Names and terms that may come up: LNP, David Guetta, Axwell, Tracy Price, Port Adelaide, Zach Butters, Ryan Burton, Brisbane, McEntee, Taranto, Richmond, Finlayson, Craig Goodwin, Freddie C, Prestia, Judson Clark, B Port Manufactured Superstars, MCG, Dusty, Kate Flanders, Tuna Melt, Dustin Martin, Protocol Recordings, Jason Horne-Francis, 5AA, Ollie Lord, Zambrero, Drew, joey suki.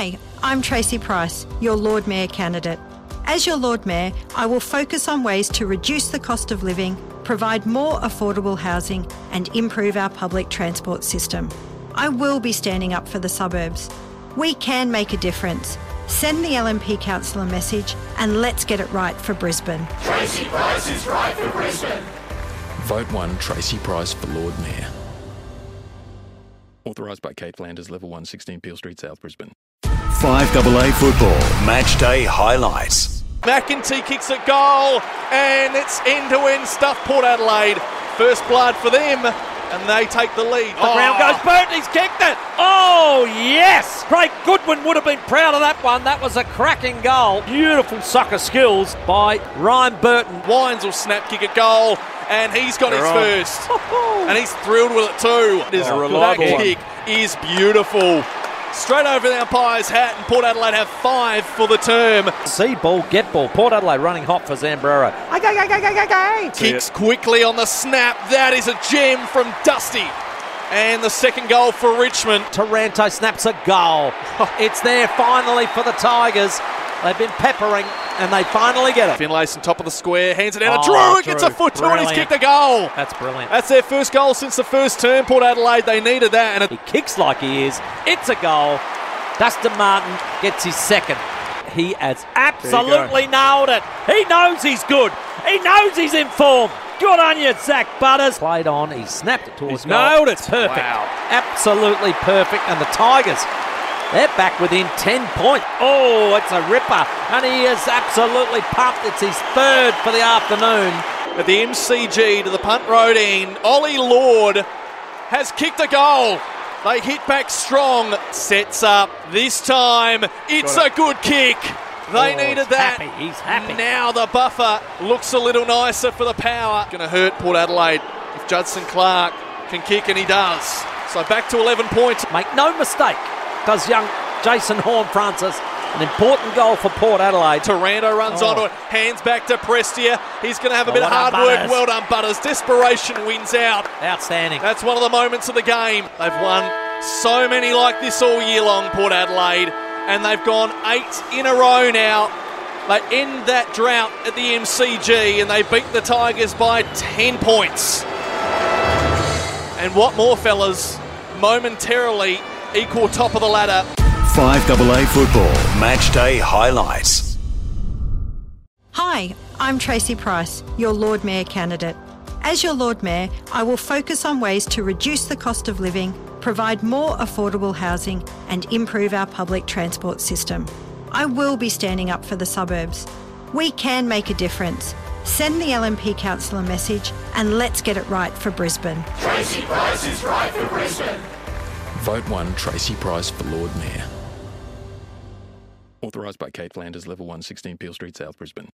Hi, I'm Tracy Price, your Lord Mayor candidate. As your Lord Mayor, I will focus on ways to reduce the cost of living, provide more affordable housing and improve our public transport system. I will be standing up for the suburbs. We can make a difference. Send the LNP council a message and let's get it right for Brisbane. Tracy Price is right for Brisbane. Vote 1 Tracy Price for Lord Mayor. Authorised by Kate Flanders, Level 1, 16 Peel Street, South Brisbane. 5AA football, match day highlights. McEntee kicks a goal and it's end-to-end stuff, Port Adelaide. First blood for them and they take the lead. The ground goes Burton, he's kicked it. Oh, yes! Craig Goodwin would have been proud of that one. That was a cracking goal. Beautiful sucker skills by Ryan Burton. Wines will snap kick a goal. And he's got his first. And he's thrilled with it too. It is a reliable one. That kick is beautiful. Straight over the umpire's hat, and Port Adelaide have 5 for the term. See ball, get ball. Port Adelaide running hot for Zambrero. Go. Kicks quickly on the snap. That is a gem from Dusty. And the second goal for Richmond. Taranto snaps a goal. It's there finally for the Tigers. They've been peppering, and they finally get it. Finlayson, top of the square, hands it down to Drew. It gets a foot to it, and he's kicked a goal. That's brilliant. That's their first goal since the first term. Port Adelaide, they needed that. And he kicks like he is. It's a goal. Dustin Martin gets his second. He has absolutely nailed it. He knows he's good. He knows he's in form. Good on you, Zach Butters. Played on, he snapped it towards goal. Nailed it. Perfect. Wow. Absolutely perfect. And the Tigers, they're back within 10 points. Oh, it's a ripper. And he is absolutely pumped. It's his third for the afternoon. At the MCG to the punt road end, Ollie Lord has kicked a goal. They hit back strong. Sets up. This time, it's a good kick. They needed that. Happy. He's happy. Now the buffer looks a little nicer for the power. Going to hurt Port Adelaide if Judson Clark can kick, and he does. So back to 11 points. Make no mistake. Does young Jason Horne-Francis. An important goal for Port Adelaide. Taranto runs onto it. Hands back to Prestia. He's going to have a bit of hard work. Well done, Butters. Desperation wins out. Outstanding. That's one of the moments of the game. They've won so many like this all year long, Port Adelaide. And they've gone 8 in a row now. They end that drought at the MCG. And they beat the Tigers by 10 points. And what more, fellas? Momentarily equal top of the ladder. 5AA football, match day highlights. Hi, I'm Tracy Price, your Lord Mayor candidate. As your Lord Mayor, I will focus on ways to reduce the cost of living, provide more affordable housing and improve our public transport system. I will be standing up for the suburbs. We can make a difference. Send the LNP council a message and let's get it right for Brisbane. Tracy Price is right for Brisbane. Vote 1 Tracy Price for Lord Mayor. Authorised by Kate Flanders, Level 1, 16 Peel Street, South Brisbane.